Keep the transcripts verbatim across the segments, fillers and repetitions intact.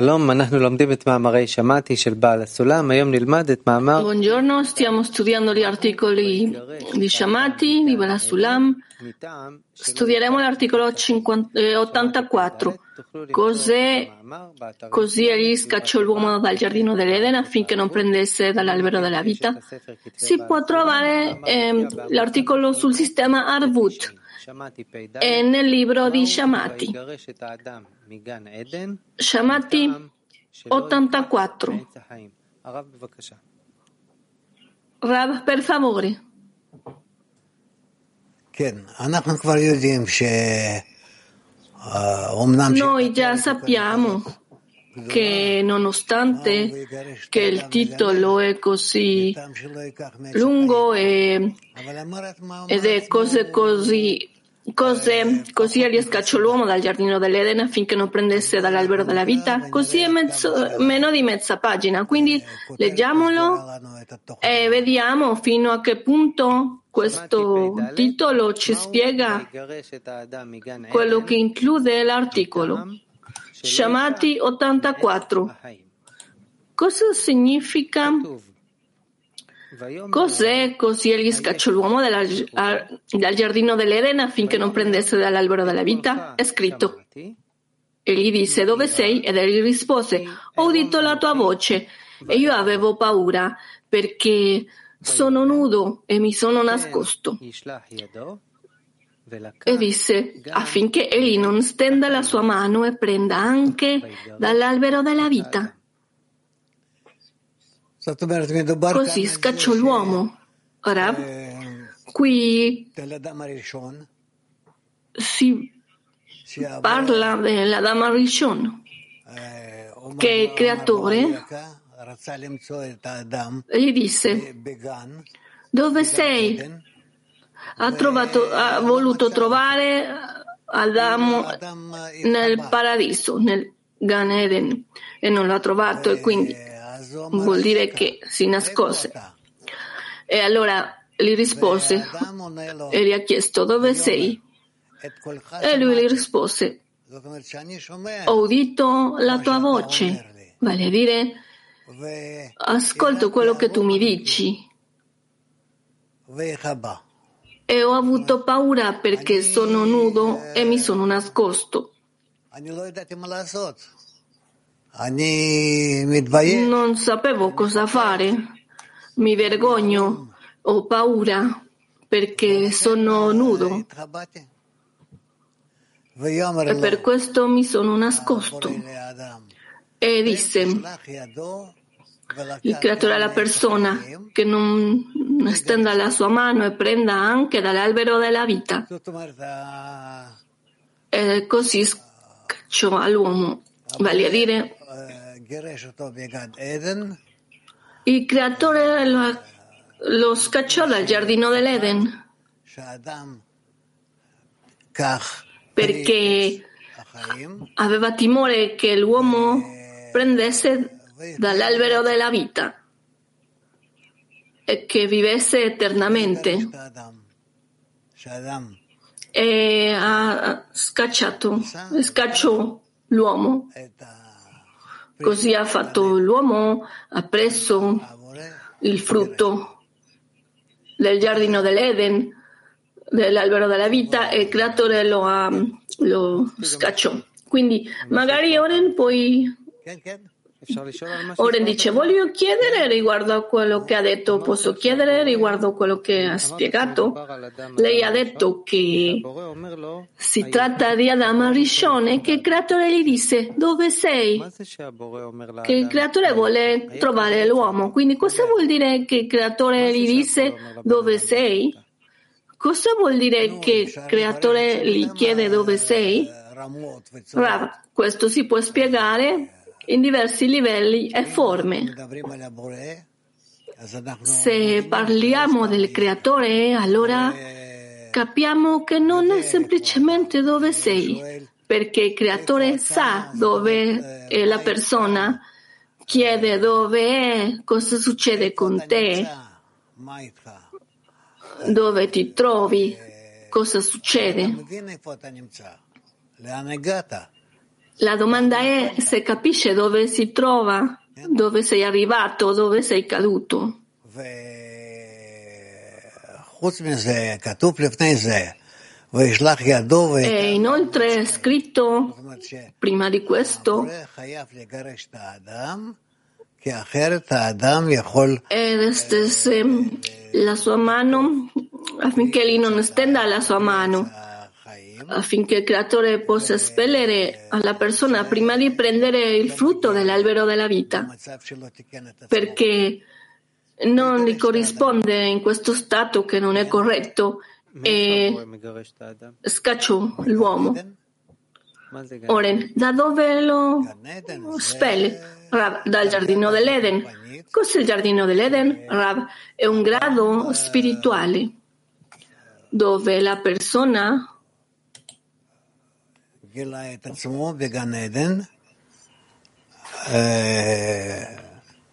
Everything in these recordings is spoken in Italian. Buongiorno, stiamo studiando gli articoli di Shamati, di Baal HaSulam. Studieremo l'articolo ottantaquattro. Cos'è, così egli scacciò l'uomo dal giardino dell'Eden affinché non prendesse dall'albero della vita. Si può trovare eh, l'articolo sul sistema Arvut e nel libro di Shamati. Shamati ottantaquattro. Rav, per favore. Noi già sappiamo che nonostante che il titolo è così lungo e, ed è cose così Cos'è? Così egli scacciò l'uomo dal giardino dell'Eden affinché non prendesse dall'albero della vita. Così è mezzo, meno di mezza pagina. Quindi leggiamolo e vediamo fino a che punto questo titolo ci spiega quello che include l'articolo. Shamati ottantaquattro. Cosa significa? Cos'è? Così egli scacciò l'uomo dalla, a, dal giardino dell'Eden affinché non prendesse dall'albero della vita? È scritto. Egli disse: dove sei? Ed egli rispose: ho udito la tua voce e io avevo paura perché sono nudo e mi sono nascosto. E disse: affinché egli non stenda la sua mano e prenda anche dall'albero della vita. Così scacciò l'uomo. Ora, qui si parla dell'Adam HaRishon, che il creatore gli disse: dove sei? Ha, trovato, ha voluto trovare Adamo nel paradiso, nel Gan Eden, e non l'ha trovato, e quindi vuol dire che si nascose. E allora gli rispose e gli ha chiesto: dove sei? E lui gli rispose: ho udito la tua voce, vale a dire ascolto quello che tu mi dici, e ho avuto paura perché sono nudo e mi sono nascosto. Non sapevo cosa fare, mi vergogno, ho paura perché sono nudo e per questo mi sono nascosto. E disse il creatore alla persona che non stenda la sua mano e prenda anche dall'albero della vita. E così scacciò all'uomo, vale a dire il creatore lo, lo scacciò dal giardino dell'Eden perché aveva timore che l'uomo prendesse dall'albero della vita e che vivesse eternamente, e ha scacciato scacciò l'uomo. Così ha fatto l'uomo, ha preso il frutto del giardino dell'Eden, dell'albero della vita, e il creatore lo, ha, lo scacciò. Quindi magari Oren poi Oren dice: voglio chiedere riguardo a quello che ha detto, posso chiedere riguardo a quello che ha spiegato? Lei ha detto che si tratta di Adam HaRishon e che il creatore gli disse: dove sei? Che il creatore vuole trovare l'uomo. Quindi cosa vuol dire che il creatore gli disse: dove sei? Cosa vuol dire che il creatore gli chiede: dove sei? Rav, questo si può spiegare in diversi livelli e forme. Se parliamo del creatore, allora capiamo che non è semplicemente dove sei, perché il creatore sa dove è la persona, chiede dove è, cosa succede con te, dove ti trovi, cosa succede. La domanda è se capisce dove si trova, dove sei arrivato, dove sei caduto. E inoltre è scritto, prima di questo, e restesse la sua mano affinché lui non stenda la sua mano, affinché il creatore possa spellere alla persona prima di prendere il frutto dell'albero della vita, perché non gli corrisponde in questo stato che non è corretto e scacciò l'uomo. Oren, da dove lo spelle? Rav, dal giardino dell'Eden. Cos'è il giardino dell'Eden? Rav, è un grado spirituale dove la persona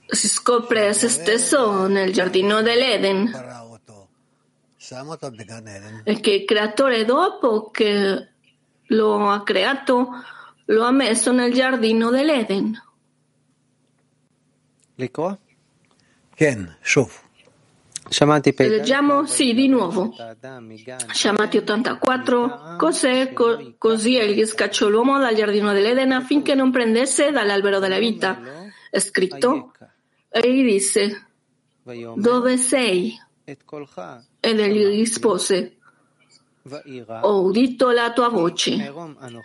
si scopre se stesso nel giardino dell'Eden e che il creatore, dopo che lo ha creato, lo ha messo nel giardino dell'Eden. Ken, shuf. Leggiamo, sì, di nuovo. Shamati ottantaquattro. Cos'è? Co- così egli scacciò l'uomo dal giardino dell'Eden affinché non prendesse dall'albero della vita. È scritto. E gli disse, dove sei? Ed egli rispose, ho udito la tua voce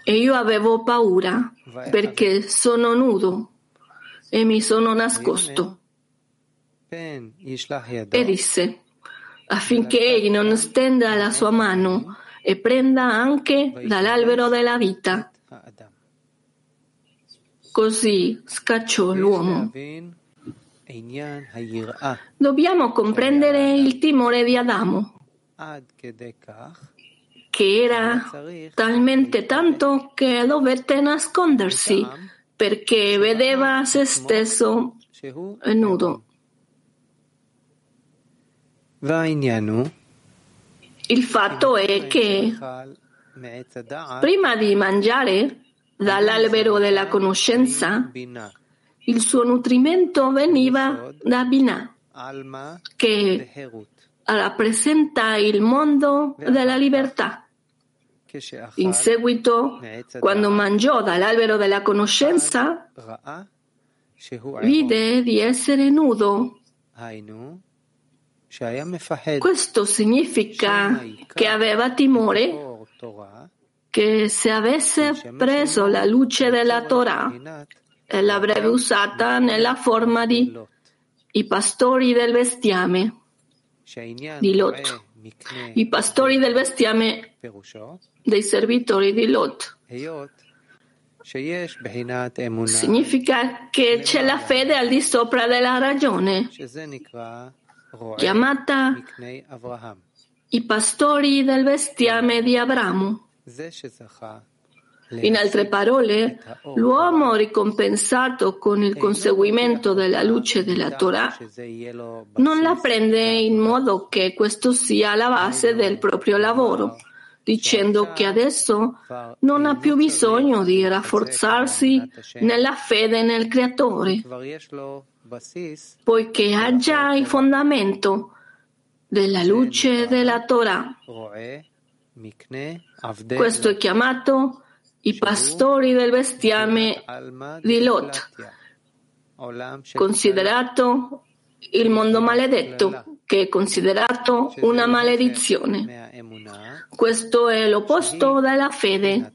e io avevo paura perché sono nudo e mi sono nascosto. E disse, affinché egli non stenda la sua mano e prenda anche dall'albero della vita. Così scacciò l'uomo. Dobbiamo comprendere il timore di Adamo, che era talmente tanto che dovette nascondersi perché vedeva se stesso nudo. Il fatto è che prima di mangiare dall'albero della conoscenza, il suo nutrimento veniva da Binah, che rappresenta il mondo della libertà. In seguito, quando mangiò dall'albero della conoscenza, vide di essere nudo. Questo significa che aveva timore che se avesse preso la luce della Torah e l'avrebbe usata nella forma di i pastori del bestiame di Lot. I pastori del bestiame dei servitori di Lot significa che c'è la fede al di sopra della ragione, chiamata i pastori del bestiame di Abramo. In altre parole, l'uomo ricompensato con il conseguimento della luce della Torah non la prende in modo che questo sia la base del proprio lavoro, dicendo che adesso non ha più bisogno di rafforzarsi nella fede nel Creatore, poiché ha già il fondamento della luce della Torah. Questo è chiamato i pastori del bestiame di Lot, considerato il mondo maledetto, che è considerato una maledizione. Questo è l'opposto della fede,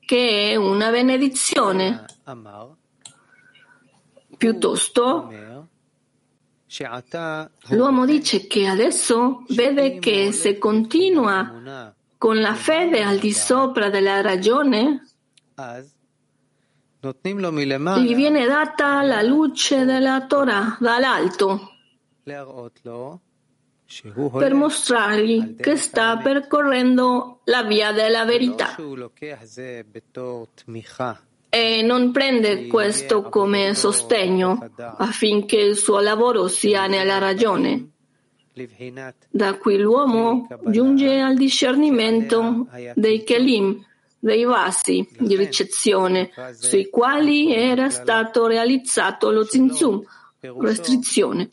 che è una benedizione. Piuttosto, l'uomo dice che adesso vede che se continua con la fede al di sopra della ragione, gli viene data la luce della Torah dall'alto per mostrargli che sta percorrendo la via della verità e non prende questo come sostegno affinché il suo lavoro sia nella ragione. Da qui l'uomo giunge al discernimento dei Kelim, dei vasi di ricezione sui quali era stato realizzato lo Tzimtzum, restrizione.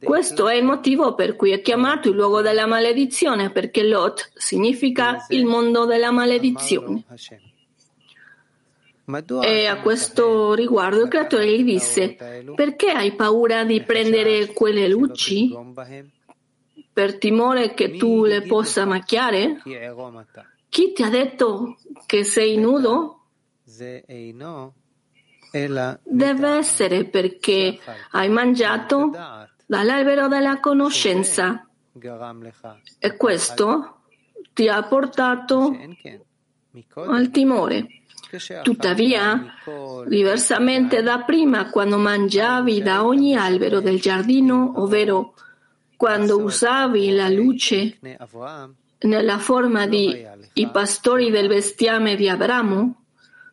Questo è il motivo per cui è chiamato il luogo della maledizione, perché Lot significa il mondo della maledizione. E a questo riguardo il creatore gli disse: perché hai paura di prendere quelle luci per timore che tu le possa macchiare? Chi ti ha detto che sei nudo? Deve essere perché hai mangiato dall'albero della conoscenza e questo ti ha portato al timore. Tuttavia, diversamente da prima, quando mangiavi da ogni albero del giardino, ovvero quando usavi la luce nella forma di i pastori del bestiame di Abramo,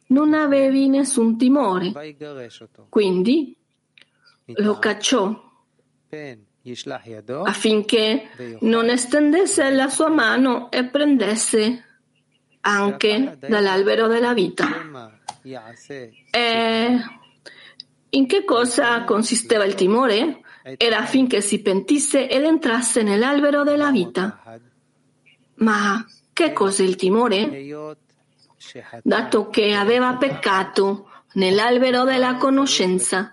non avevi nessun timore. Quindi lo cacciò affinché non estendesse la sua mano e prendesse anche dall'albero della vita. E in che cosa consisteva il timore? Era affinché si pentisse ed entrasse nell'albero della vita. Ma che cos'è il timore? Dato che aveva peccato nell'albero della conoscenza,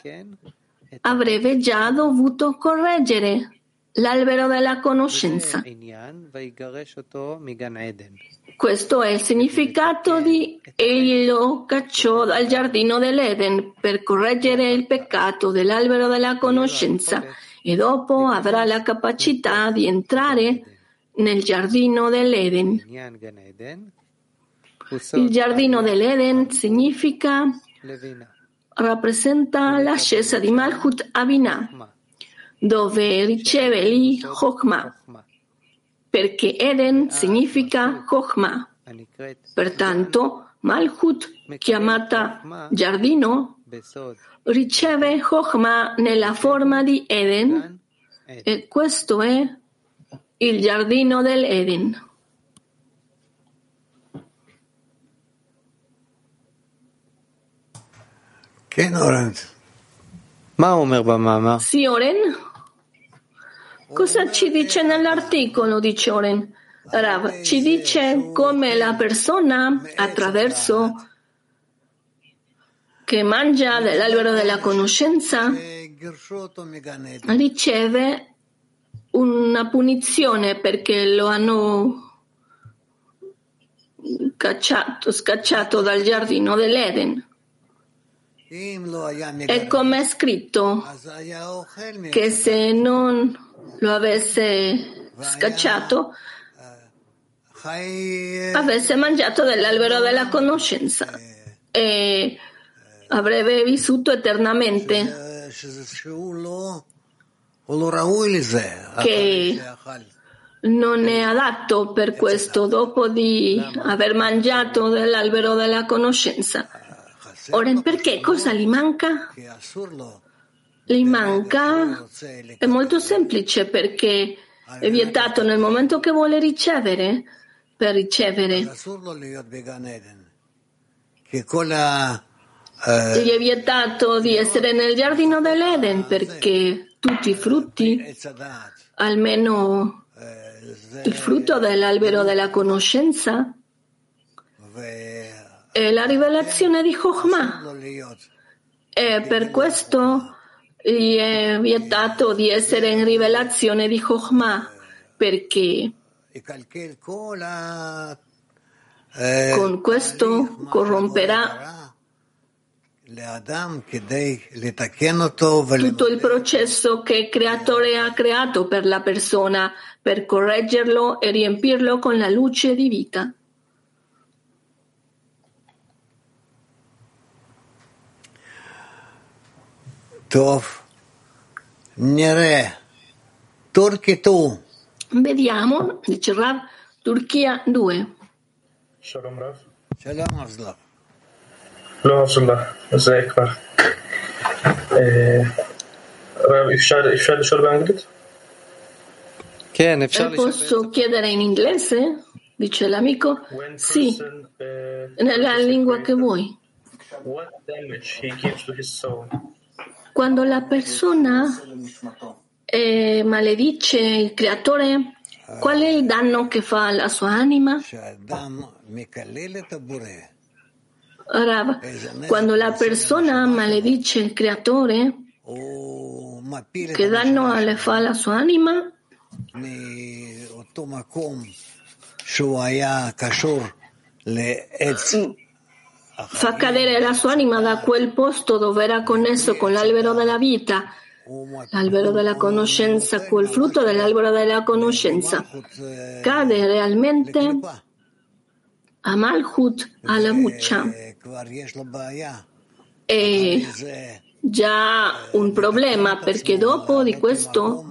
avrebbe già dovuto correggere l'albero della conoscenza. Questo è il significato di egli lo cacciò dal giardino dell'Eden per correggere il peccato dell'albero della conoscenza, e dopo avrà la capacità di entrare nel giardino dell'Eden. Il giardino dell'Eden significa, rappresenta l'ascesa di Malchut a Binah, dove riceve lì Hokhmah, perché Eden significa Hokhmah. Pertanto Malchut, chiamata giardino, riceve Hokhmah nella forma di Eden, e questo è il giardino dell'Eden. Sì, Oren? Cosa ci dice nell'articolo di Oren? Rav ci dice come la persona, attraverso che mangia dell'albero della conoscenza, riceve una punizione perché lo hanno cacciato, scacciato dal giardino dell'Eden. E come è scritto che se non lo avesse scacciato, avesse mangiato dell'albero della conoscenza e avrebbe vissuto eternamente, che non è adatto per questo dopo di aver mangiato dell'albero della conoscenza. Ora, perché? Cosa gli manca? Gli manca, è molto semplice, perché è vietato nel momento che vuole ricevere, per ricevere. Gli è vietato di essere nel giardino dell'Eden, perché tutti i frutti, almeno il frutto dell'albero della conoscenza, è la rivelazione di Hokhmah, e per questo gli è vietato di essere in rivelazione di Hokhmah, perché con questo corromperà tutto il processo che il creatore ha creato per la persona, per correggerlo e riempirlo con la luce di vita. Vediamo, dice Rav, Turchia due. Shalom Rav. Shalom Avzlav. Shalom Avzlav. Zekvar. Rav, אפשר לשאול באנגלית? כן, אפשר לשאול. Posso chiedere in inglese? Dice l'amico. Sì. nella lingua che vuoi. Quando la persona eh, maledice il creatore, qual è il danno che fa alla sua anima? Rav, quando la persona maledice il creatore, che danno le fa alla sua anima? Fa cadere la sua anima da quel posto dove era connesso con l'albero della vita, l'albero della conoscenza, col frutto dell'albero della conoscenza. Cade realmente a Malchut, alla buccia. E già un problema, perché dopo di questo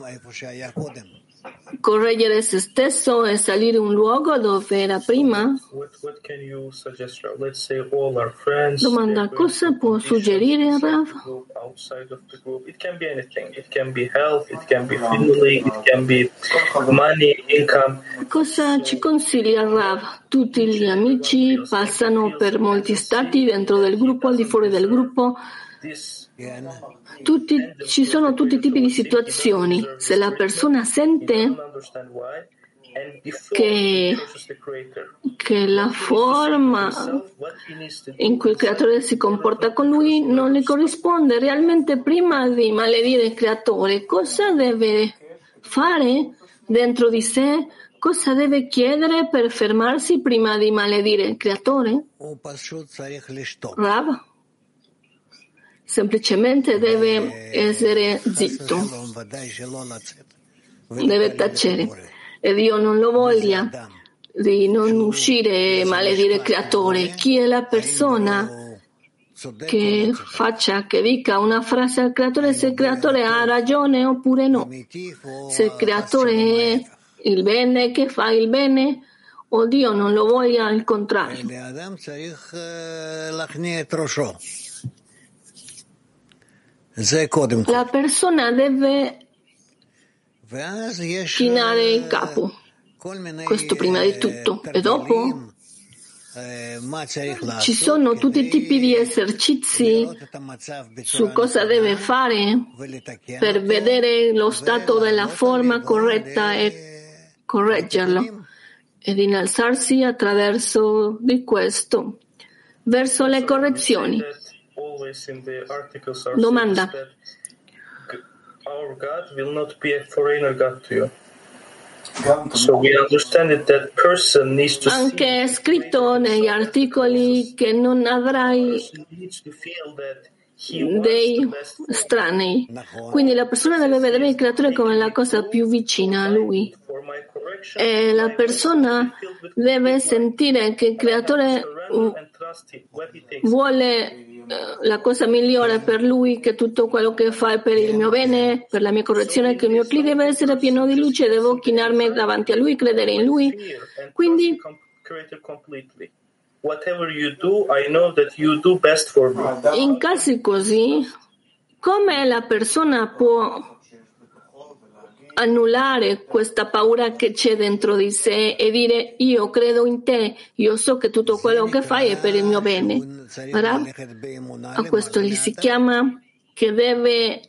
correggere se stesso e salire in un luogo dove era prima. Domanda: cosa può suggerire Rav? Cosa ci consiglia Rav? Tutti gli amici passano per molti stati dentro del gruppo, al di fuori del gruppo. Tutti, ci sono tutti i tipi di situazioni. Se la persona sente che, che la forma in cui il creatore si comporta con lui non le corrisponde, realmente prima di maledire il creatore, cosa deve fare dentro di sé? Cosa deve chiedere per fermarsi prima di maledire il creatore? Rav? Semplicemente deve essere zitto, deve tacere, e Dio non lo voglia di non uscire e maledire il creatore. Chi è la persona che faccia, che dica una frase al creatore, se il creatore ha ragione oppure no, se il creatore è il bene, che fa il bene, o Dio non lo voglia al contrario. La persona deve chinare il capo, questo prima di tutto, e dopo ci sono tutti i tipi di esercizi su cosa deve fare per vedere lo stato della forma corretta e correggerlo, ed innalzarsi attraverso di questo, verso le correzioni. Domanda: anche è scritto negli articoli che non avrai dei estranei, quindi la persona deve vedere il creatore come la cosa più vicina a lui, e la persona deve sentire che il creatore vuole la cosa migliore per lui, che tutto quello che fa è per il mio bene, per la mia correzione, che il mio clima deve essere pieno di luce, devo chinarmi davanti a lui, credere in lui. Quindi in casi così, come la persona può annullare questa paura che c'è dentro di sé e dire: io credo in te, io so che tutto quello che fai è per il mio bene? Rav, a questo gli si chiama che deve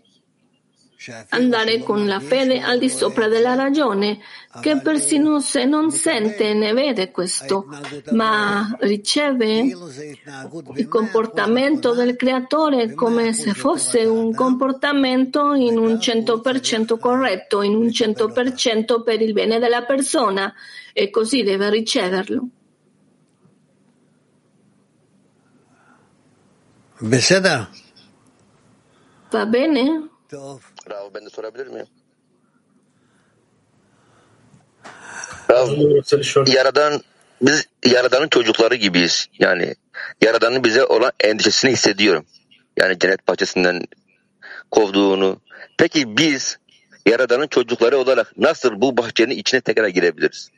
andare con la fede al di sopra della ragione, che persino se non sente ne vede questo, ma riceve il comportamento del creatore come se fosse un comportamento in un cento per cento corretto, in un cento per cento per il bene della persona, e così deve riceverlo. Va bene? Bravo, ben sorabilir miyim? Yaradan, biz Yaradan'ın çocukları gibiyiz. Yani Yaradan'ın bize olan endişesini hissediyorum. Yani cennet bahçesinden kovduğunu. Peki biz Yaradan'ın çocukları olarak nasıl bu bahçenin içine tekrar girebiliriz?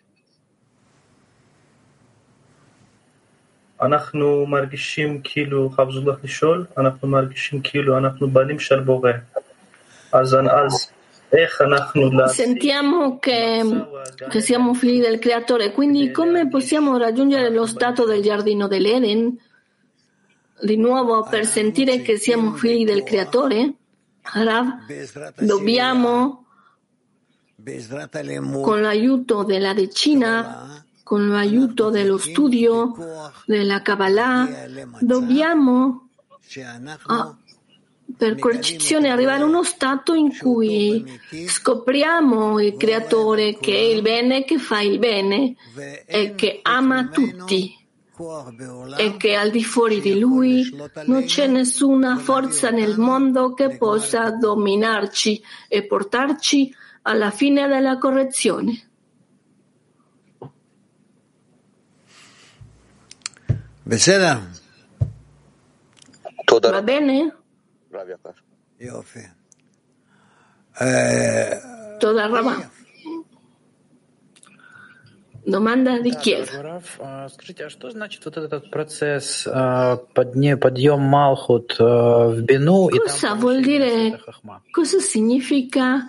אנחנו מרגישים כאילו חבזולך לשאול, אנחנו מרגישים כאילו אנחנו בנים של בורא. אז אז Sentiamo che, che siamo figli del Creatore, quindi come possiamo raggiungere lo stato del Giardino dell'Eden? Di nuovo, per sentire che siamo figli del Creatore, Rav, dobbiamo, con l'aiuto della decina, con l'aiuto dello studio della Kabbalah, dobbiamo a, per coercizione arrivare a uno stato in cui scopriamo il Creatore, che è il bene, che fa il bene e che ama tutti, e che al di fuori di Lui non c'è nessuna forza nel mondo che possa dominarci e portarci alla fine della correzione. Va bene? Toda Rama. Domanda di Kiev. Скажите, а что значит вот этот процесс подъем Малхут в Бину? Cosa vuol dire? Cosa significa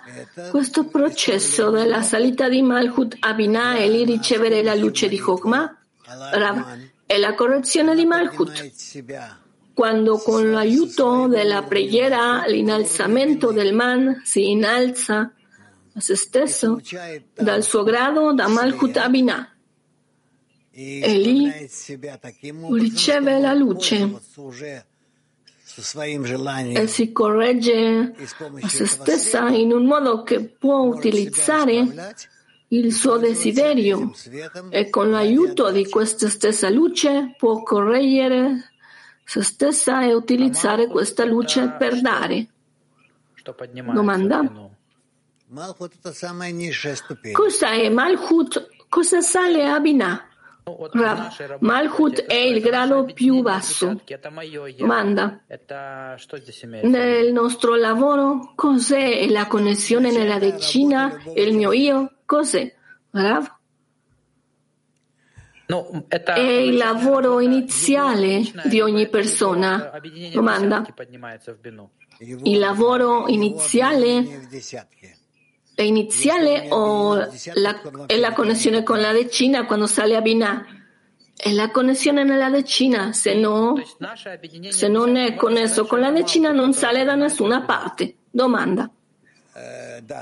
questo processo della salita di Malchut a Binah e lì ricevere la luce di Hokhmah? È la correzione di Malchut, quando con l'aiuto della preghiera l'innalzamento del man si innalza a se stesso dal suo grado da Malchut a Binah e lì riceve la luce e si corregge a se stessa in un modo che può utilizzare il suo desiderio e con l'aiuto di questa stessa luce può correggere se stessa e utilizzare questa luce per dare. Domanda? Cosa è Malchut? Cosa sale a Binah? Rav, Malchut è il grado più basso. Domanda. Nel nostro lavoro cos'è la connessione nella decina? Il mio io? Cos'è? Rav? È il lavoro iniziale di ogni persona. Domanda. Il lavoro iniziale è iniziale o la, è la connessione con la decina quando sale a Binah? È la connessione nella decina, se no, se non è connesso con la decina non sale da nessuna parte. Domanda.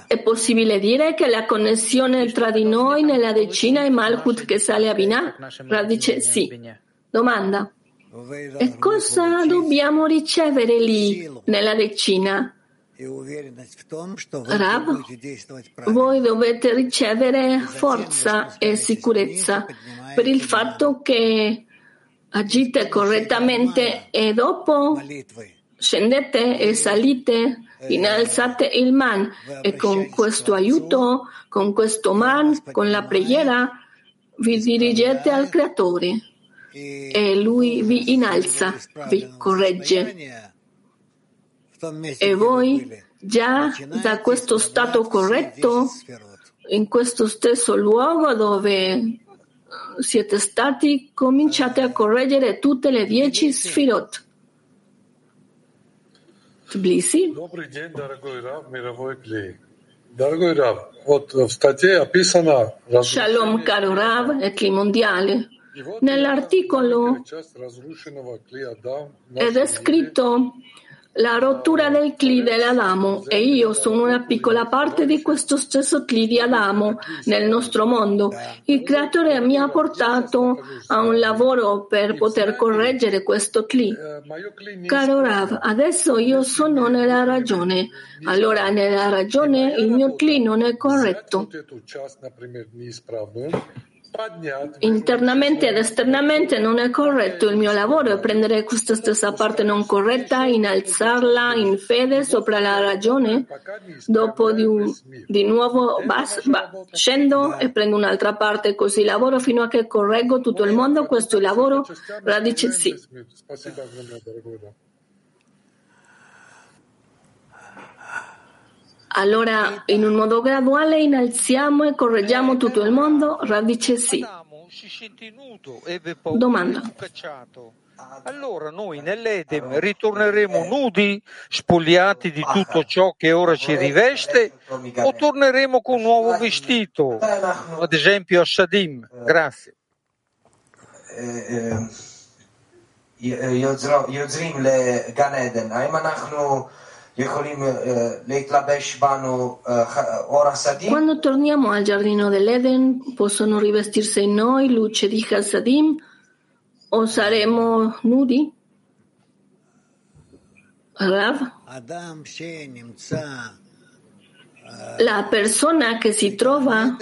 È possibile dire che la connessione tra di noi nella decina è Malchut che sale a Binah? Rav dice sì. Domanda. E cosa dobbiamo ricevere lì nella decina? Rav, voi dovete ricevere forza e sicurezza per il fatto che agite correttamente e dopo scendete e salite, innalzate il man e con questo aiuto, con questo man, con la preghiera vi dirigete al Creatore e Lui vi innalza, vi corregge e voi già da questo stato corretto, in questo stesso luogo dove siete stati, cominciate a correggere tutte le dieci Sefirot. Blisi. Shalom caro Rav e Climondiale. Nell'articolo è descritto la rottura del Cli dell'Adamo e io sono una piccola parte di questo stesso Cli di Adamo nel nostro mondo. Il Creatore mi ha portato a un lavoro per poter correggere questo Cli. Caro Rav, adesso io sono nella ragione. Allora nella ragione il mio Cli non è corretto. Internamente ed esternamente non è corretto il mio lavoro, è prendere questa stessa parte non corretta, innalzarla in fede sopra la ragione, dopo di, un, di nuovo bas, ba, scendo e prendo un'altra parte, così lavoro fino a che correggo tutto il mondo, questo lavoro radice sì. Allora, in un modo graduale, innalziamo e correggiamo tutto il mondo? Radice sì. Domanda. allora noi nell'Eden ritorneremo nudi, spogliati di tutto ciò che ora ci riveste, o torneremo con un nuovo vestito, ad esempio Hassadim? Grazie. Quando torniamo al giardino dell'Eden, possono rivestirsi in noi luce di Hassadim o saremo nudi? Rav? La persona che si trova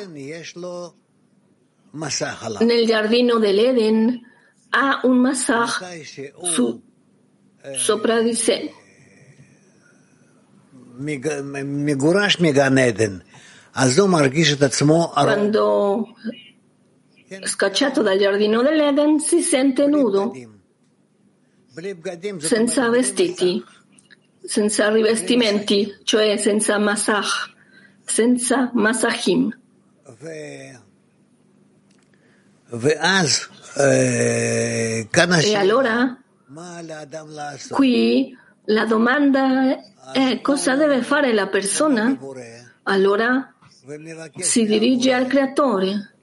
nel giardino dell'Eden ha un Masach su, sopra di sé. Quando scacciato dal giardino dell'Eden si sente nudo, senza vestiti, senza rivestimenti, cioè senza Masach, senza Masachim. E allora qui la domanda è cosa deve fare la persona? Allora si dirige al Creatore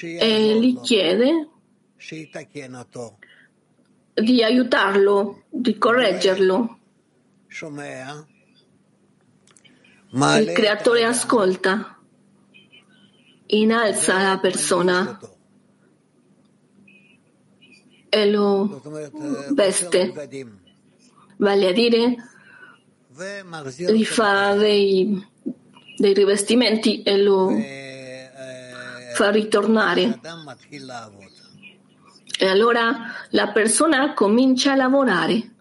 e gli chiede di aiutarlo, di correggerlo. Il Creatore ascolta, innalza la persona e lo veste. Vale a dire, gli fa dei, dei rivestimenti e lo fa ritornare. E allora la persona comincia a lavorare.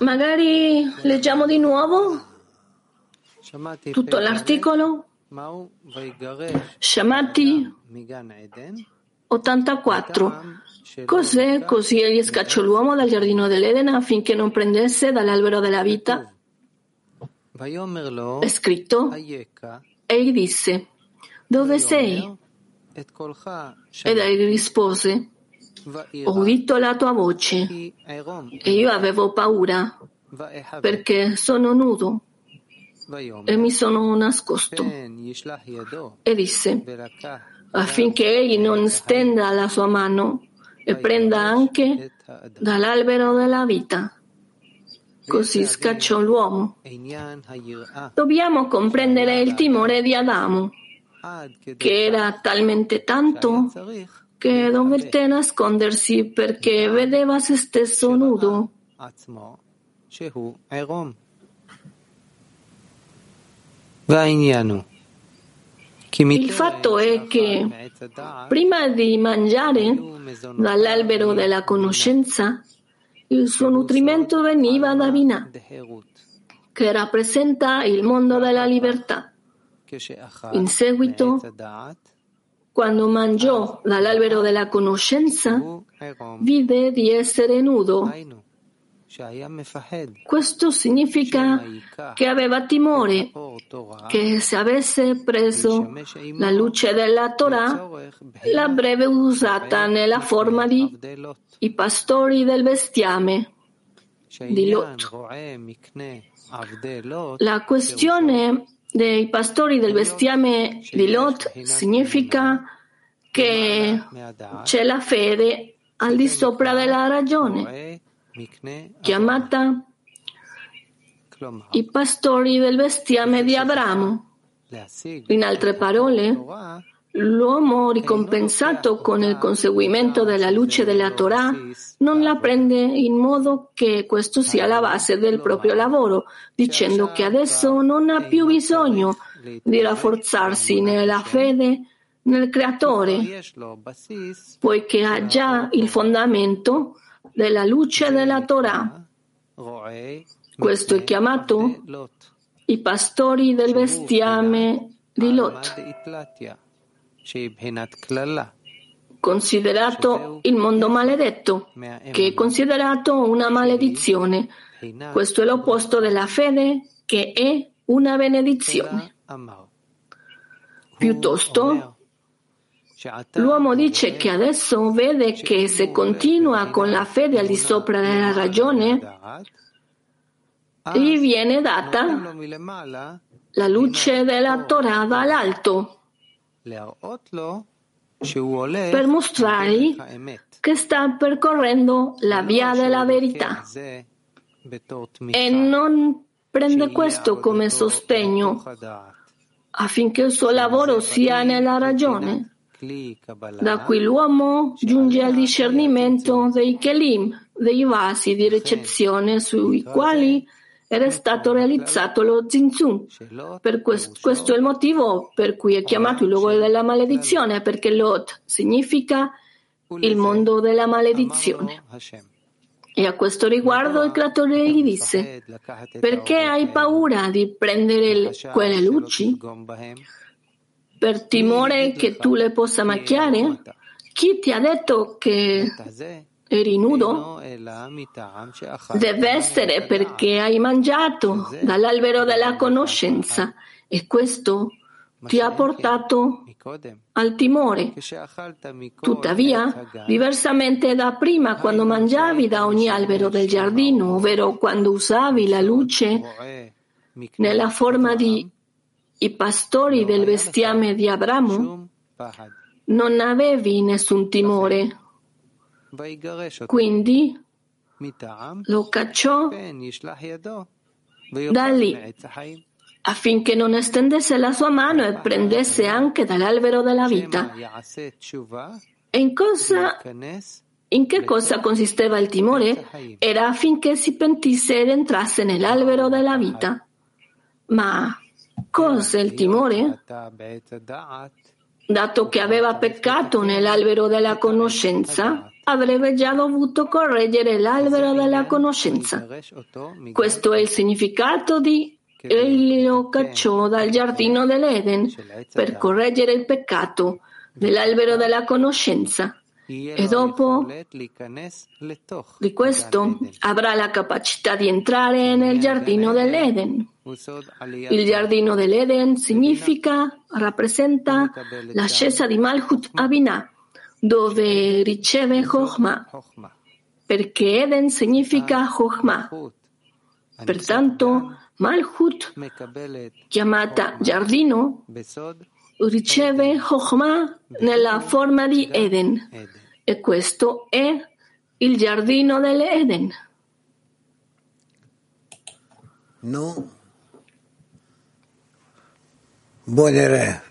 Magari leggiamo di nuovo tutto l'articolo. Shamati ottantaquattro. Cos'è? Così egli scacciò l'uomo dal giardino dell'Eden affinché non prendesse dall'albero della vita. È scritto. Egli disse: dove sei? Ed egli rispose: ho udito la tua voce e io avevo paura perché sono nudo e mi sono nascosto. E disse, affinché egli non stenda la sua mano e prenda anche dall'albero della vita. Così scacciò l'uomo. Dobbiamo comprendere il timore di Adamo, che era talmente tanto che dovette nascondersi perché vedeva se stesso nudo. Il fatto è che prima di mangiare dall'albero della conoscenza, il suo nutrimento veniva da Binah, che rappresenta il mondo della libertà. In seguito, quando mangiò dall'albero della conoscenza, vide di essere nudo. Questo significa che aveva timore che se avesse preso la luce della Torah l'avrebbe usata nella forma di i pastori del bestiame di Lot. La questione dei pastori del bestiame di Lot significa che c'è la fede al di sopra della ragione, chiamata i pastori del bestiame di Abramo. In altre parole, l'uomo ricompensato con il conseguimento della luce della Torah non la prende in modo che questo sia la base del proprio lavoro, dicendo che adesso non ha più bisogno di rafforzarsi nella fede nel Creatore, poiché ha già il fondamento della luce della Torah. Questo è chiamato i pastori del bestiame di Lot, considerato il mondo maledetto, che è considerato una maledizione. Questo è l'opposto della fede, che è una benedizione. Piuttosto, l'uomo dice che adesso vede che se continua con la fede al di sopra della ragione, gli viene data la luce della Torah dall'alto, per mostrargli che sta percorrendo la via della verità, e non prende questo come sostegno affinché il suo lavoro sia nella ragione. Da qui l'uomo giunge al discernimento dei Kelim, dei vasi di ricezione sui quali era stato realizzato lo Tzimtzum. Per quest- questo è il motivo per cui è chiamato il luogo della maledizione, perché Lot significa il mondo della maledizione. E a questo riguardo il creatore gli disse: perché hai paura di prendere le, quelle luci? Per timore che tu le possa macchiare? Chi ti ha detto che eri nudo? Deve essere perché hai mangiato dall'albero della conoscenza, e questo ti ha portato al timore. Tuttavia, diversamente da prima, quando mangiavi da ogni albero del giardino, ovvero quando usavi la luce nella forma di i pastori del bestiame di Abramo, non avevi nessun timore. Quindi lo cacciò da lì, affinché non estendesse la sua mano e prendesse anche dall'albero della vita. E in, cosa, in che cosa consisteva il timore? Era affinché si pentisse ed entrasse nell'albero della vita. Ma cos'è il timore? Dato che aveva peccato nell'albero della conoscenza, avrebbe già dovuto correggere l'albero della conoscenza. Questo è il significato di egli lo cacciò dal giardino dell'Eden per correggere il peccato dell'albero della conoscenza, e dopo di questo avrà la capacità di entrare nel giardino dell'Eden. Il giardino dell'Eden significa, rappresenta l'ascesa di Malchut a Binah, dove riceve Hokhmah, perché Eden significa Hokhmah. Pertanto Malchut, chiamata giardino, riceve Hokhmah nella forma di Eden, e questo è il giardino dell'Eden. No. Buonere.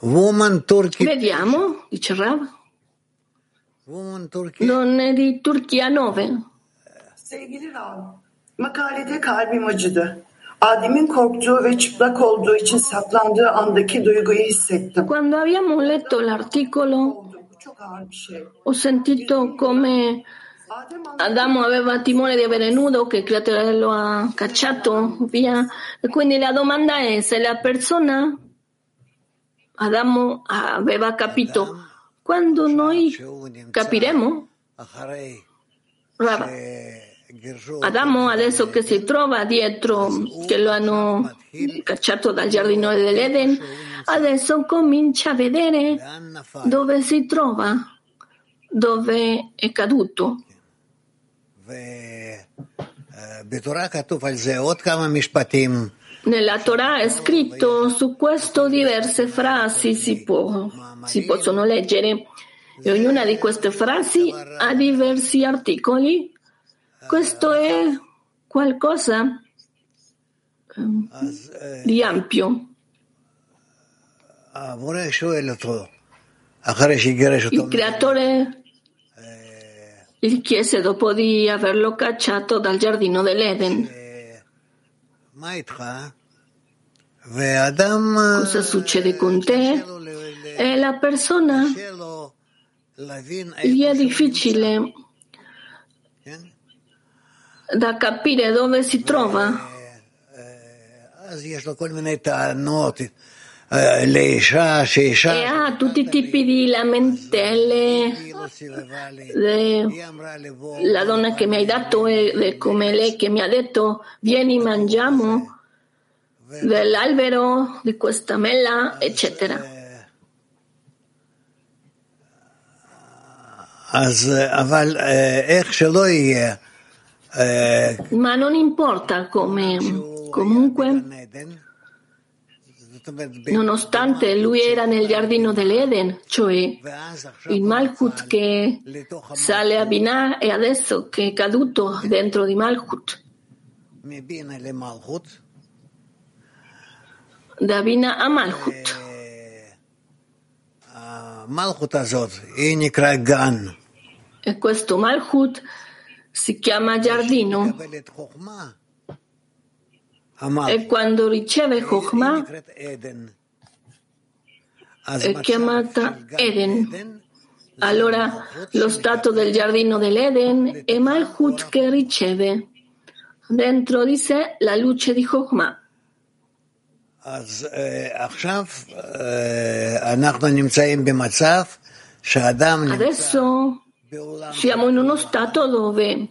Woman Turkey. Vediamo, dice Rav. Woman Turkey. Donne di Turchia nove. Sevgili Rav. Makalede kalbim acıdı. Adem'in korktuğu ve çıplak olduğu için saplandığı andaki duyguyu hissettim. Quando abbiamo letto l'articolo, ho sentito come Adamo aveva timore di avere nudo, che il creatore lo ha cacciato via. E quindi la domanda è se la persona, Adamo, aveva capito. Quando noi capiremo, Rav, Adamo adesso che si trova dietro, che lo hanno cacciato dal giardino dell'Eden, adesso comincia a vedere dove si trova, dove è caduto. Nella Torah è scritto su questo diverse frasi, si, può, si possono leggere, e ognuna di queste frasi ha diversi articoli. Questo è qualcosa di ampio. Il creatore gli chiese, dopo di averlo cacciato dal giardino dell'Eden, cosa succede con te? E la persona gli è difficile da capire dove si trova, e ha tutti i tipi di lamentele. La donna che mi hai dato è come lei che mi ha detto vieni mangiamo dell'albero di questa mela eccetera. Ma non importa come, comunque, nonostante lui era nel giardino dell'Eden, cioè il Malchut che sale a Binah e adesso che è caduto dentro di Malchut. Da Binah a Malchut. E questo Malchut si chiama giardino e quando riceve Hokhmah è chiamata Eden. Allora lo stato del giardino dell'Eden è Malchut che riceve dentro di sé la luce di Hokhmah. Adesso siamo in uno stato dove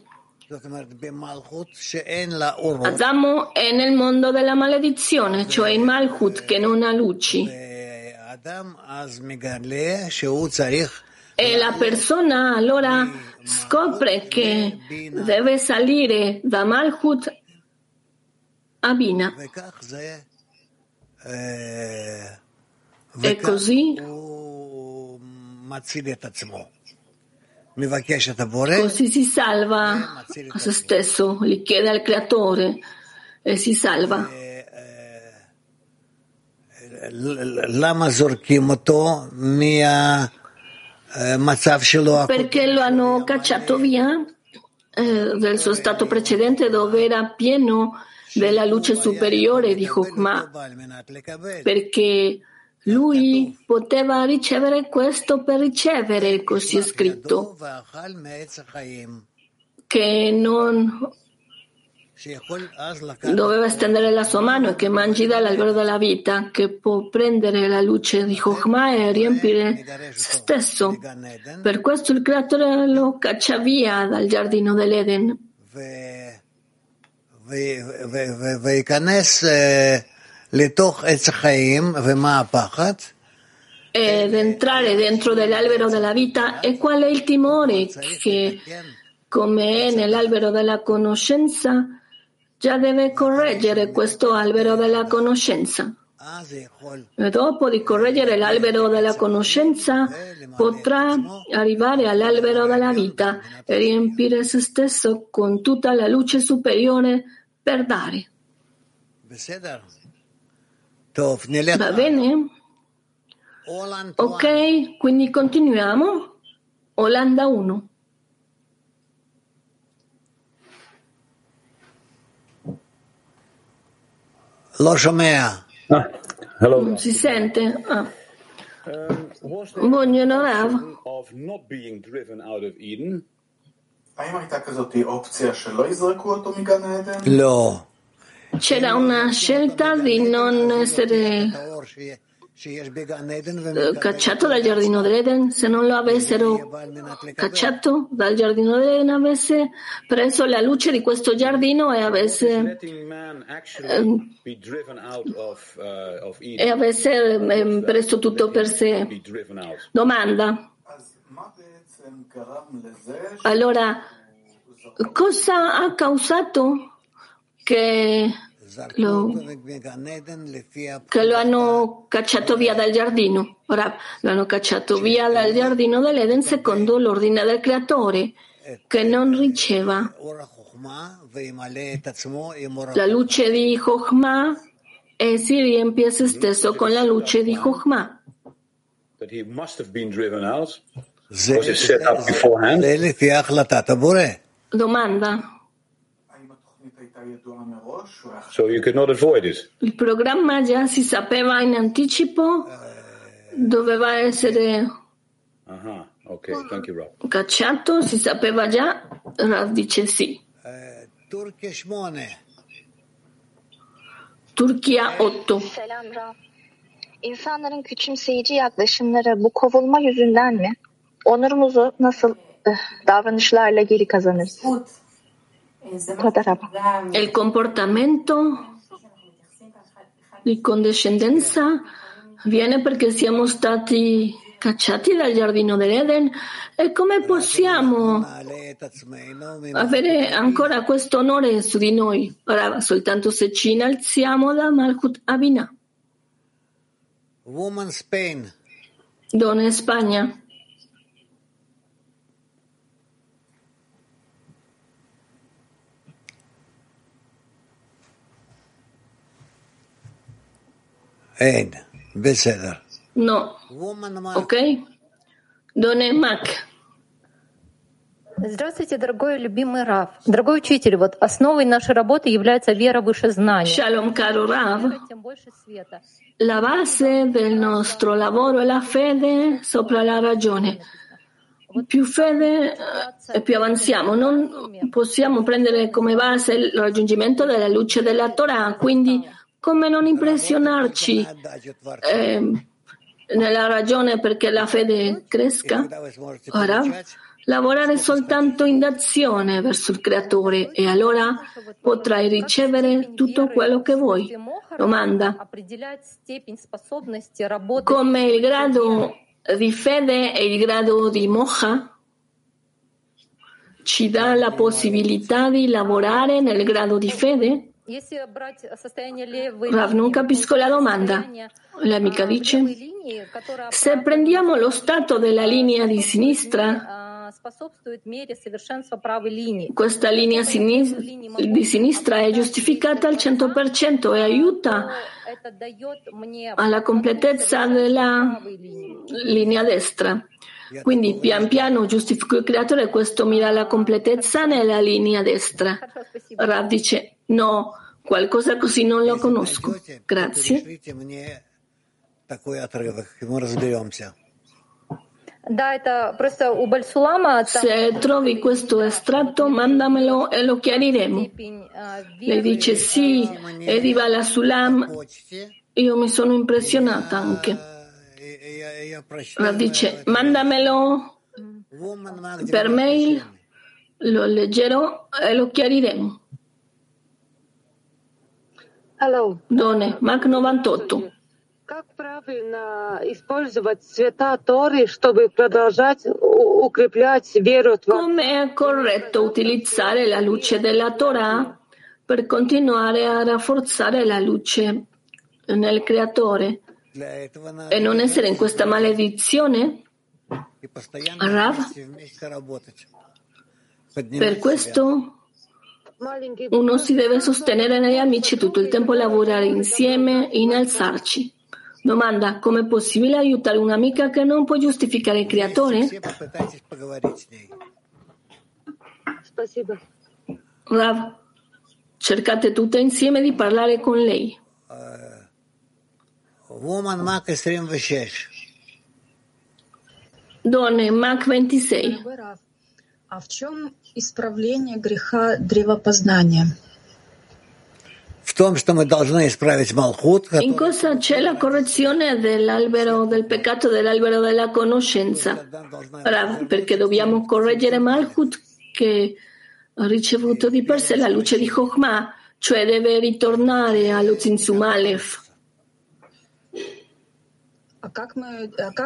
Adamo è nel mondo della maledizione, cioè in Malchut che non ha luci. E la persona allora scopre che deve salire da Malchut a Binah. E così Così si salva a se stesso, li chiede al creatore e si salva. Perché lo hanno cacciato via eh, dal suo stato precedente dove era pieno della luce superiore di Hokhmah, perché lui poteva ricevere questo per ricevere, così è scritto, che non doveva stendere la sua mano e che mangi dall'albero della vita, che può prendere la luce di Hokhmah e riempire se stesso. Per questo il creatore lo caccia via dal giardino dell'Eden. Ed entrare dentro dell'albero della vita e qual è il timore che, come è nell'albero della conoscenza, già deve correggere questo albero della conoscenza. E dopo di correggere l'albero della conoscenza potrà arrivare all'albero della vita e riempire se stesso con tutta la luce superiore per dare. Va bene? Ok, quindi continuiamo. Olanda uno. Lo Shomea. Ah, hello. Non si sente? Ah. Buongiorno Rav. No. C'era una scelta di non essere cacciato dal giardino dell'Eden. Se non lo avessero cacciato dal giardino dell'Eden, avesse preso la luce di questo giardino e avesse eh, e avesse eh, preso tutto per sé. Domanda. Allora, cosa ha causato Che lo, che lo hanno cacciato via dal giardino? Ora lo hanno cacciato via dal giardino dell'Eden secondo l'ordine del creatore, che non riceva la luce di Hokhmah e si riempie se stesso con la luce di Hokhmah. Domanda. So you could not avoid it. Il programma già si sapeva in anticipo, doveva essere uh-huh. okay. Thank you, Rob. Cacciato, si sapeva già. Rav dice sì. Uh, Turchia otto. Selam Rav. İnsanların küçümseyici yaklaşımları bu kovulma yüzünden mi? Onurumuzu nasıl davranışlarla geri kazanırız? El comportamento di condescendenza viene perché siamo stati cacciati dal giardino dell'Eden. E come possiamo avere ancora questo onore su di noi? Ora soltanto se ci innalziamo da Malchut a Binah. Woman Spain. Donna Spagna. Ed, beseder. No. Woman Mac. Ok. Donna Mac. Здравствуйте, дорогой любимый Рав. Дорогой учитель, вот основой нашей работы является вера выше знания. Shalom, caro Rav. Тем больше света. La base del nostro lavoro è la fede sopra la ragione. Più fede e più avanziamo. Non possiamo prendere come base il raggiungimento della luce della Torah, quindi come non impressionarci eh, nella ragione perché la fede cresca? Ora, lavorare soltanto in azione verso il Creatore e allora potrai ricevere tutto quello che vuoi. Domanda: come il grado di fede e il grado di moha ci dà la possibilità di lavorare nel grado di fede? Rav, non capisco la domanda. L'amica dice: se prendiamo lo stato della linea di sinistra, questa linea sinistra, di sinistra è giustificata al cento per cento e aiuta alla completezza della linea destra. Quindi pian piano giustifico il creatore e questo mi dà la completezza nella linea destra. Rav dice no, qualcosa così non lo conosco. Grazie. Se trovi questo estratto, mandamelo e lo chiariremo. Lei dice sì, è di Baal HaSulam. Io mi sono impressionata anche. Ma dice mandamelo per mail, lo leggerò e lo chiariremo. Donne, Mac novantotto. Как правильно использовать цвета Торы, чтобы продолжать укреплять веру? Come è corretto utilizzare la luce della Torah per continuare a rafforzare la luce nel Creatore e non essere in questa maledizione? Rav, per questo uno si deve sostenere negli amici, tutto il tempo lavorare insieme, innalzarci. Domanda: com'è possibile aiutare un'amica che non può giustificare il creatore? Rav, cercate tutte insieme di parlare con lei. Donne, Mac ventisei. А в чем исправление греха древопознания? In cosa c'è la correzione dell'albero del peccato dell'albero della conoscenza? Ora, perché dobbiamo correggere Malchut, che ha ricevuto di per sé la luce di Hokhmah, cioè deve ritornare allo Tzimtzum Aleph.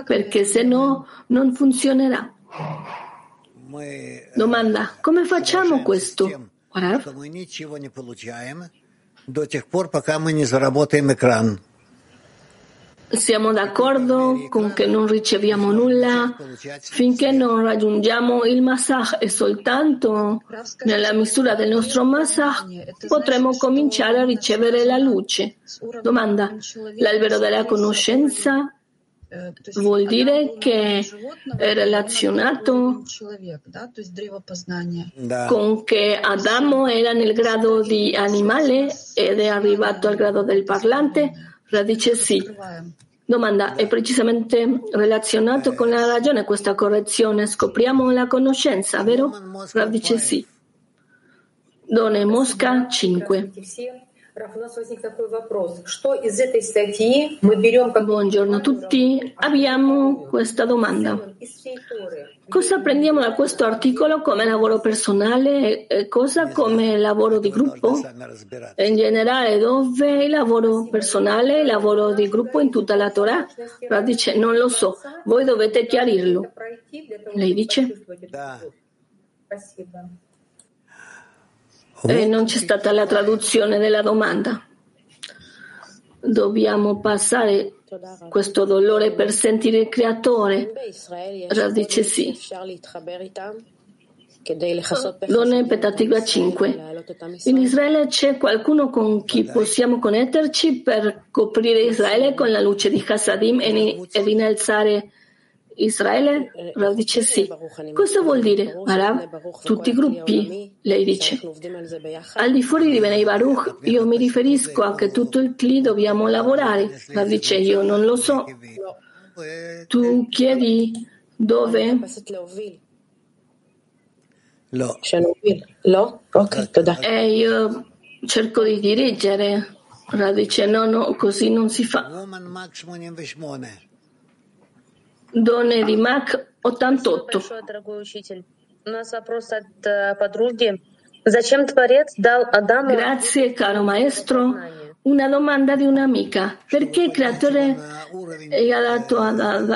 Perché se no non funzionerà. Domanda: come facciamo questo? Ora, siamo d'accordo con che non riceviamo nulla finché non raggiungiamo il Masach, e soltanto nella misura del nostro Masach potremo cominciare a ricevere la luce. Domanda: l'albero della conoscenza vuol dire che è relazionato con che Adamo era nel grado di animale ed è arrivato al grado del parlante? Radice sì. Domanda: è precisamente relazionato con la ragione questa correzione? Scopriamo la conoscenza, vero? Radice sì. Donne Mosca cinque. Buongiorno a tutti, abbiamo questa domanda. Cosa prendiamo da questo articolo come lavoro personale e cosa come lavoro di gruppo? In generale, dove il lavoro personale e il lavoro di gruppo in tutta la Torah? Ra dice, non lo so, voi dovete chiarirlo. Lei dice? E non c'è stata la traduzione della domanda. Dobbiamo passare questo dolore per sentire il Creatore. Rav dice sì. Donne Petativa cinque. In Israele c'è qualcuno con chi possiamo connetterci per coprire Israele con la luce di Hassadim ed innalzare Israele? Rav dice sì. Cosa vuol dire? Rav, tutti i gruppi, lei dice. Al di fuori di Bnei Baruch, io mi riferisco a che tutto il cli dobbiamo lavorare. Rav dice, io non lo so. Tu chiedi dove? E io cerco di dirigere. Rav dice, no, no, così non si fa. Donne di Mac ottantotto. Grazie caro maestro. Una domanda di un'amica. Perché il creatore ha dato ad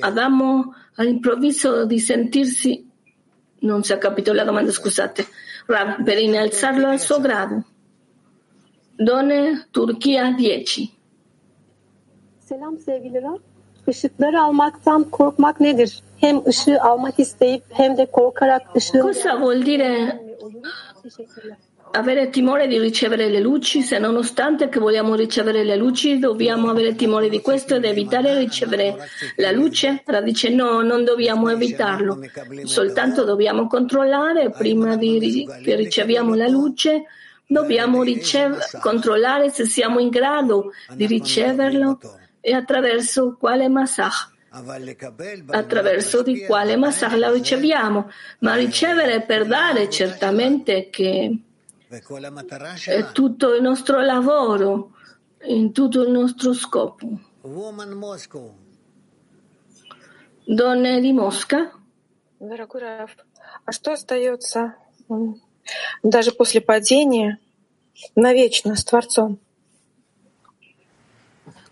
Adamo all'improvviso di sentirsi... Non si è capito la domanda, scusate. Per innalzarlo al suo grado. Donne Turchia dieci. Selam sevgililer. Cosa vuol dire avere timore di ricevere le luci? Se nonostante che vogliamo ricevere le luci, dobbiamo avere timore di questo ed evitare di ricevere la luce? Rav dice no, non dobbiamo evitarlo, soltanto dobbiamo controllare prima di che riceviamo la luce. Dobbiamo ricev- controllare se siamo in grado di riceverlo. E attraverso quale Masach? Attraverso di quale Masach la riceviamo? Ma ricevere per dare, certamente che è tutto il nostro lavoro, in tutto il nostro scopo. Donne di Mosca? Даже после падения навечно с Творцом.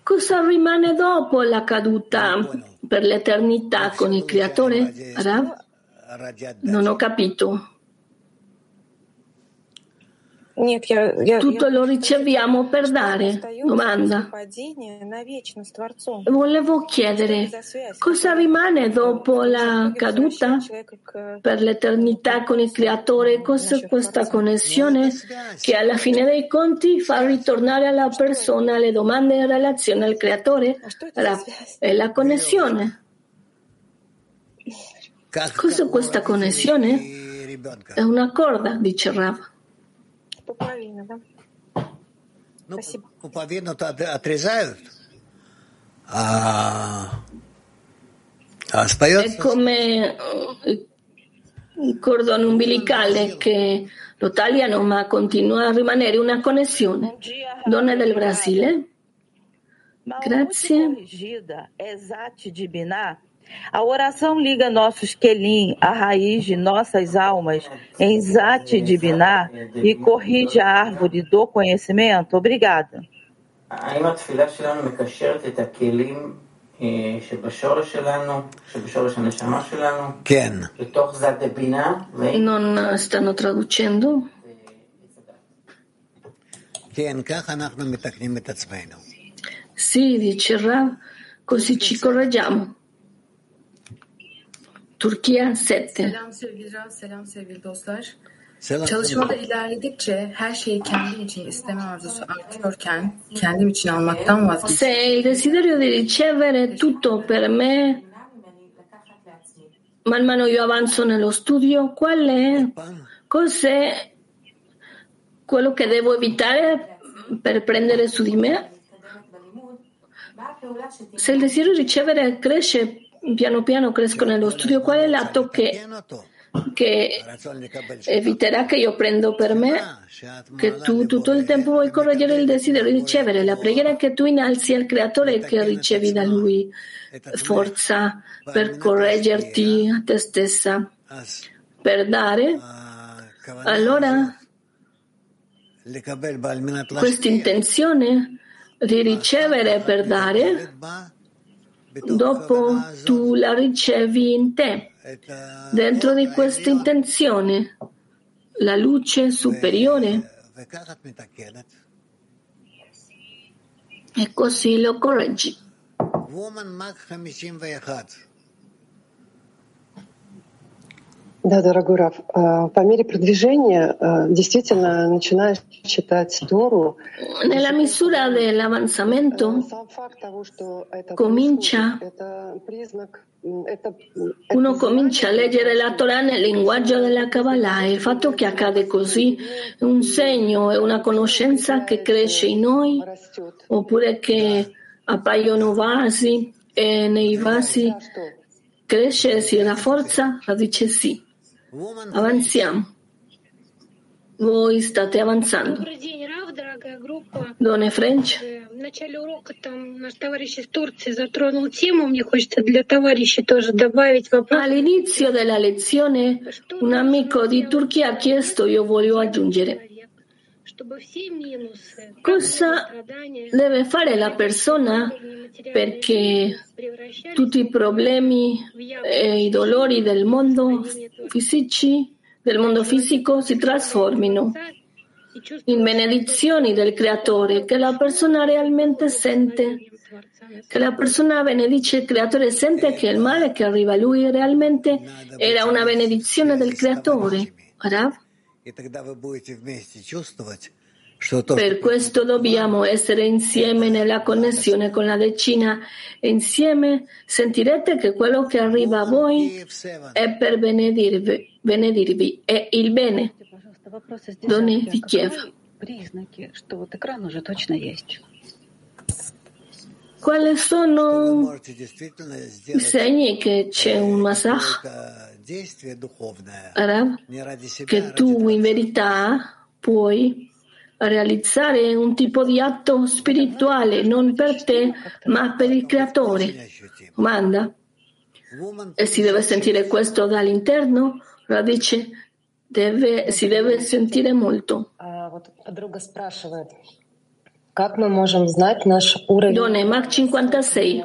Cosa rimane dopo la caduta per l'eternità con il Creatore? Rav? Non ho capito. Tutto lo riceviamo per dare. Domanda. Volevo chiedere, cosa rimane dopo la caduta per l'eternità con il Creatore? Cos'è questa connessione che alla fine dei conti fa ritornare alla persona le domande in relazione al Creatore? È la connessione. Cos'è questa connessione? È una corda, dice Rav. Пуповину, да? Ну, спасибо. Пуповину-то отрезают, а, а остается... È come il cordone umbilicale che lo tagliano, ma continua a rimanere una connessione. Donne del Brasile. Grazie. A oração liga nossos Kelim à raiz de nossas almas em Zat de Binah e corrige a árvore do conhecimento. Obrigada. Non stanno traducendo? Sì, dice Rav, così ci correggiamo. Turchia sette. Selam sevgili Rav, selam sevgili dostlar. Selam. Çalışmada ilerledikçe her şeyi kendi için isteme arzusu artıyorken kendim için almaktan vazgeçtim. Se il desiderio di ricevere tutto per me, man mano io avanzo nello studio, qual è, cos'è quello che devo evitare per prendere su di me? Se il desiderio di ricevere cresce piano piano cresco nello studio, qual è l'atto che che eviterà che io prendo per me, che tu tutto il tempo vuoi correggere il desiderio di ricevere la preghiera che tu innalzi al Creatore e che ricevi da Lui forza per correggerti a te stessa, per dare. Allora questa intenzione di ricevere per dare, dopo tu la ricevi in te, dentro di questa intenzione, la luce superiore, e così lo correggi. Да, дорогой Рав, по мере продвижения действительно начинаешь читать Тору. Nella misura dell'avanzamento comincia, uno comincia a leggere la Torah nel linguaggio della Kabbalah, e il fatto che accade così è un segno, è una conoscenza che cresce in noi, oppure che appaiono vasi e nei vasi cresce e si rafforza, la dice sì. Avanziamo. Voi state avanzando. Donne French. All'inizio della lezione un amico di Turchia ha chiesto, io voglio aggiungere, cosa deve fare la persona perché tutti i problemi e i dolori del mondo fisici, del mondo fisico si trasformino in benedizioni del Creatore, che la persona realmente sente, che la persona benedice il Creatore, sente che il male che arriva a lui realmente era una benedizione del Creatore. Rav? Per questo dobbiamo essere insieme nella connessione con la decina, e insieme sentirete che quello che arriva a voi è per benedirvi, benedirvi è il bene. Donne di Kiev. Quali sono i segni che c'è un Masach, che tu in verità puoi realizzare un tipo di atto spirituale non per te ma per il Creatore? Manda. E si deve sentire questo dall'interno? La dice, deve, si deve sentire molto. Donne, Mark cinquantasei.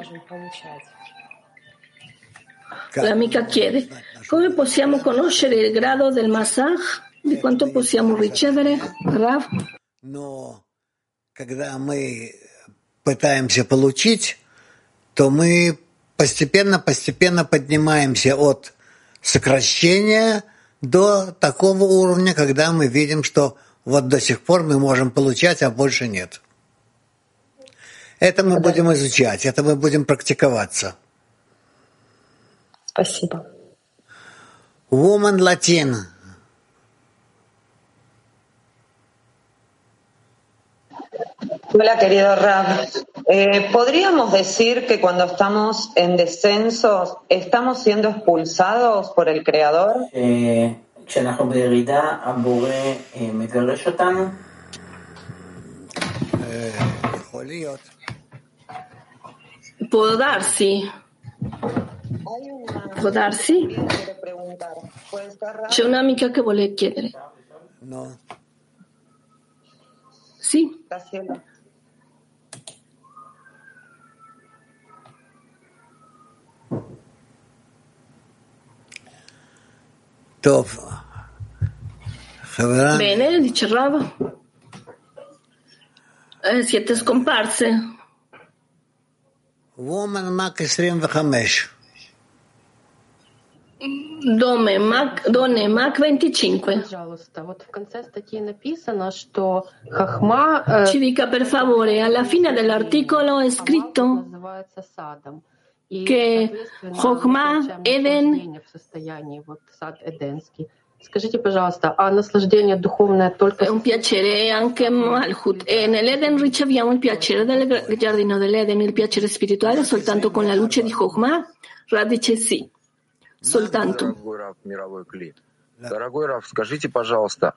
L'amica chiede, come possiamo conoscere il grado del Masach? Di quanto possiamo ricevere? Rav? Это мы будем изучать, это мы будем практиковаться. Спасибо. Woman Latin. Hola, querido Rab. Eh, ¿Podríamos decir que cuando estamos en descensos estamos siendo expulsados por el Creador? Eh, כשאנחנו בירידה, הבורא מגרש אותנו. יכול להיות. Può darsi, può darsi? C'è un'amica che vuole chiedere. No. Sì? Bene, dice Rava. Eh, siete scomparse. Woman Mac venticinque. Donne Mac, Donne Mac venticinque. Ci dica per favore, alla fine dell'articolo è scritto che Hokhmah Eden. È un piacere anche Malchut, e nell'Eden riceviamo il piacere del giardino dell'Eden, il piacere spirituale soltanto con la luce di Hokhmah? Radice sì. soltanto.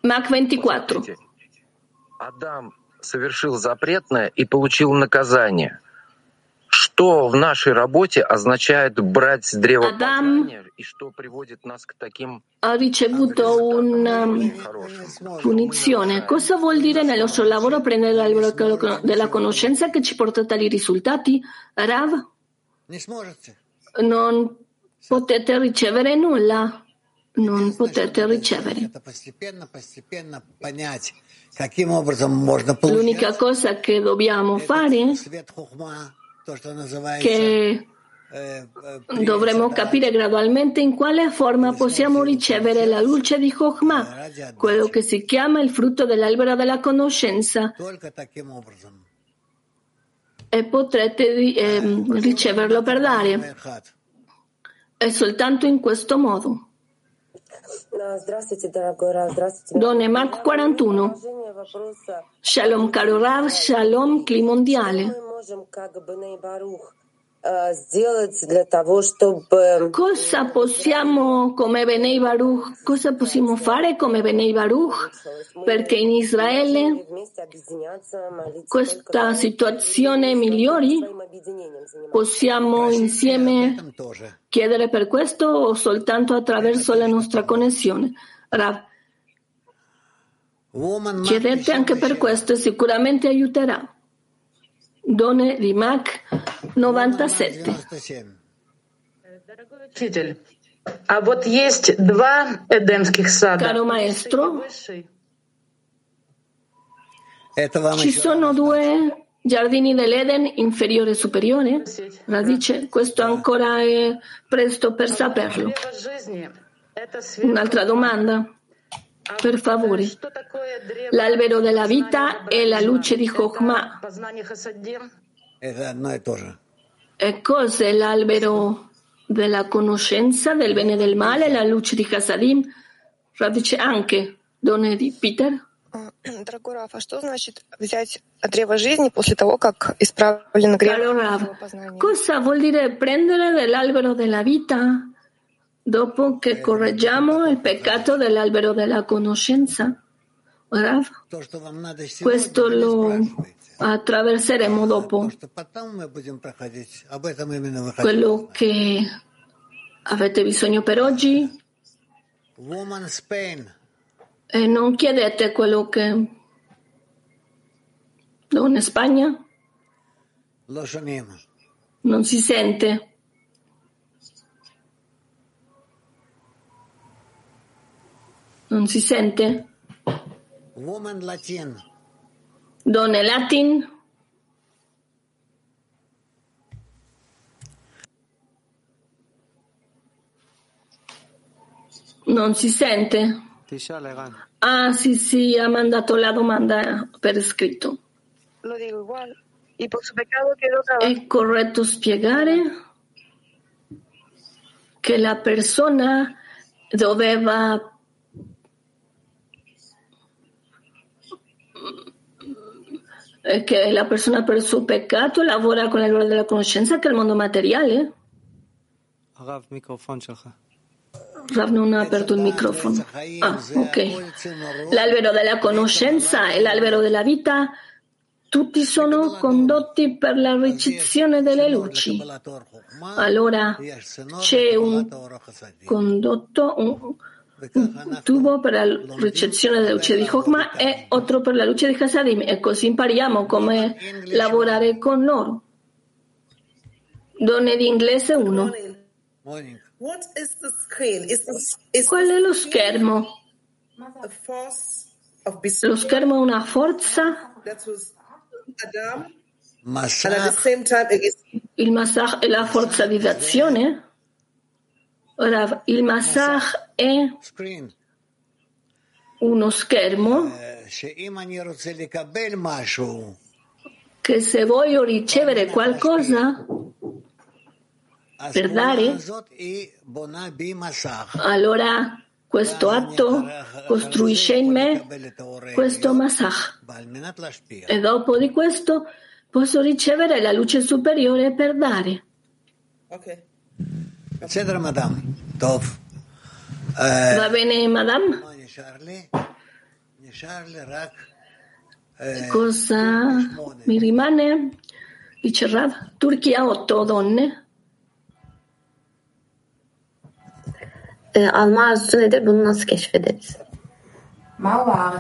Mach ventiquattro. Adam ha ricevuto una punizione. Cosa vuol dire nel nostro lavoro prendere l'albero della conoscenza che ci porta tali risultati? Rav, non potete ricevere nulla. Non potete ricevere. L'unica cosa che dobbiamo fare, che dovremo capire gradualmente in quale forma possiamo ricevere la luce di Hokhmah, quello che si chiama il frutto dell'albero della conoscenza, e potrete eh, riceverlo per dare. È soltanto in questo modo. Donne Marco quarantuno. Shalom caro Rav, Shalom Kli mondiale. Cosa possiamo come Bnei Baruch? Cosa possiamo fare come Bnei Baruch? Perché in Israele questa situazione migliori? Possiamo insieme chiedere per questo o soltanto attraverso la nostra connessione? Rav, chiedete anche per questo e sicuramente aiuterà. Donne di Mac novantasette. Caro maestro, ci sono due giardini dell'Eden, inferiore e superiore? Radice, questo ancora è presto per saperlo. Un'altra domanda, per favore. L'albero della vita è la luce di Hokhmah. E cos'è l'albero della conoscenza del bene e del male, la luce di Hassadim? Radice anche, donne di Peter. Caro Rav, cosa vuol dire prendere dell'albero della vita dopo che correggiamo il peccato dell'albero della conoscenza? Rav, questo lo attraverseremo dopo. Quello che avete bisogno per oggi, e non chiedete quello che in Spagna non si sente. Non si sente? Woman Latin. Donne Latin. Non si sente? Ah, sì, sì, ha mandato la domanda per scritto. Lo dico uguale. È corretto spiegare che la persona doveva che la persona per il suo peccato lavora con la gloria della conoscenza che è il mondo materiale. Rav non ha aperto il microfono. Ah, ok. L'albero della conoscenza e l'albero della vita tutti sono condotti per la ricezione delle luci. Allora c'è un condotto, un un tubo per la ricezione della luce di Hokhmah e otro per la luce di Hassadim, e così impariamo come lavorare con loro. Donne di inglese uno. Qual è lo schermo? Lo schermo è una forza. Il Masach è la forza di azione. Ora, il Masach è uno schermo che se voglio ricevere qualcosa per dare, allora questo atto costruisce in me questo Masach, e dopo di questo posso ricevere la luce superiore per dare. Ok. Eccetera, madame. Va bene, madame? Cosa mi rimane? Dice Rav, Turchia otto donne. E, alma arzusu nedir? Bunu nasıl keşfederiz?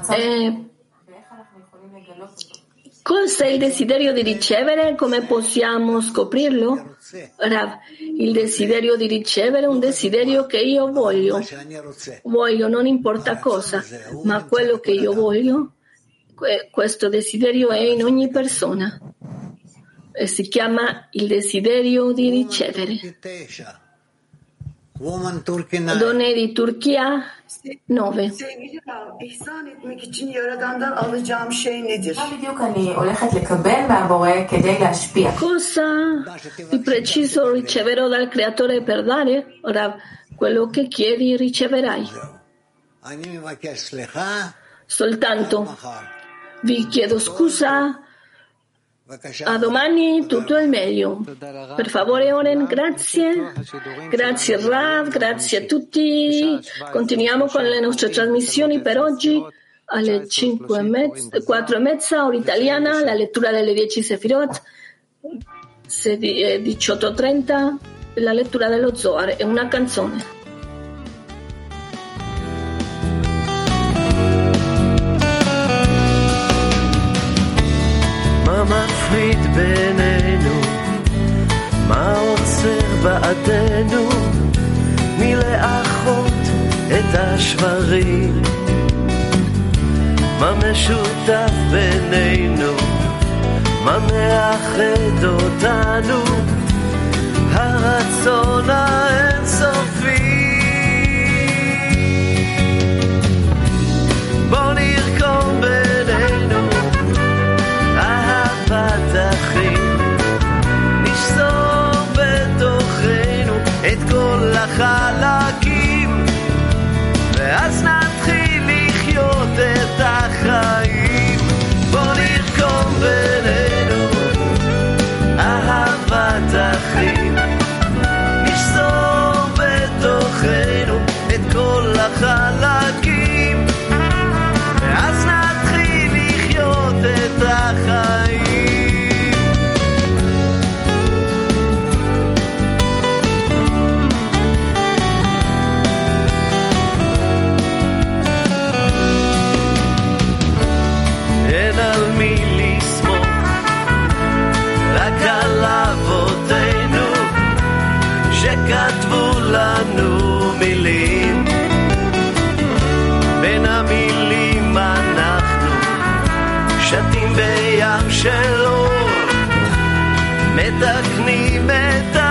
E, Cosa è il desiderio di ricevere? Come possiamo scoprirlo? Rav, il desiderio di ricevere è un desiderio che io voglio. Voglio, non importa cosa, ma quello che io voglio, questo desiderio è in ogni persona. E si chiama il desiderio di ricevere. Donne di Turchia nove. Cosa di preciso riceverò dal creatore per dare? Ora quello che chiedi riceverai. Soltanto vi chiedo scusa, a domani tutto il meglio. Per favore Oren, grazie grazie Rav, grazie a tutti. Continuiamo con le nostre trasmissioni per oggi alle cinque e mezza, quattro e mezza ora italiana, la lettura delle dieci Sefirot, diciotto e trenta la lettura dello Zohar e una canzone. מפריד בינינו, מה עוצר בעדנו מלאחות את השברים, מה משותף בינינו, מה מאחד אותנו, הרצון האינסופי. בוא נרקום בינינו פתחים, נשסוף בתוכנו את כל החלקים, ואז נתחיל לחיות את החיים. בוא נרקום בינינו אהבת אחים, נשסוף בתוכנו את כל החלקים, ואז נתחיל לחיות את החיים. שכתבו לנו מילים, בין המילים אנחנו שתים בים שלו, מתקנים את ה...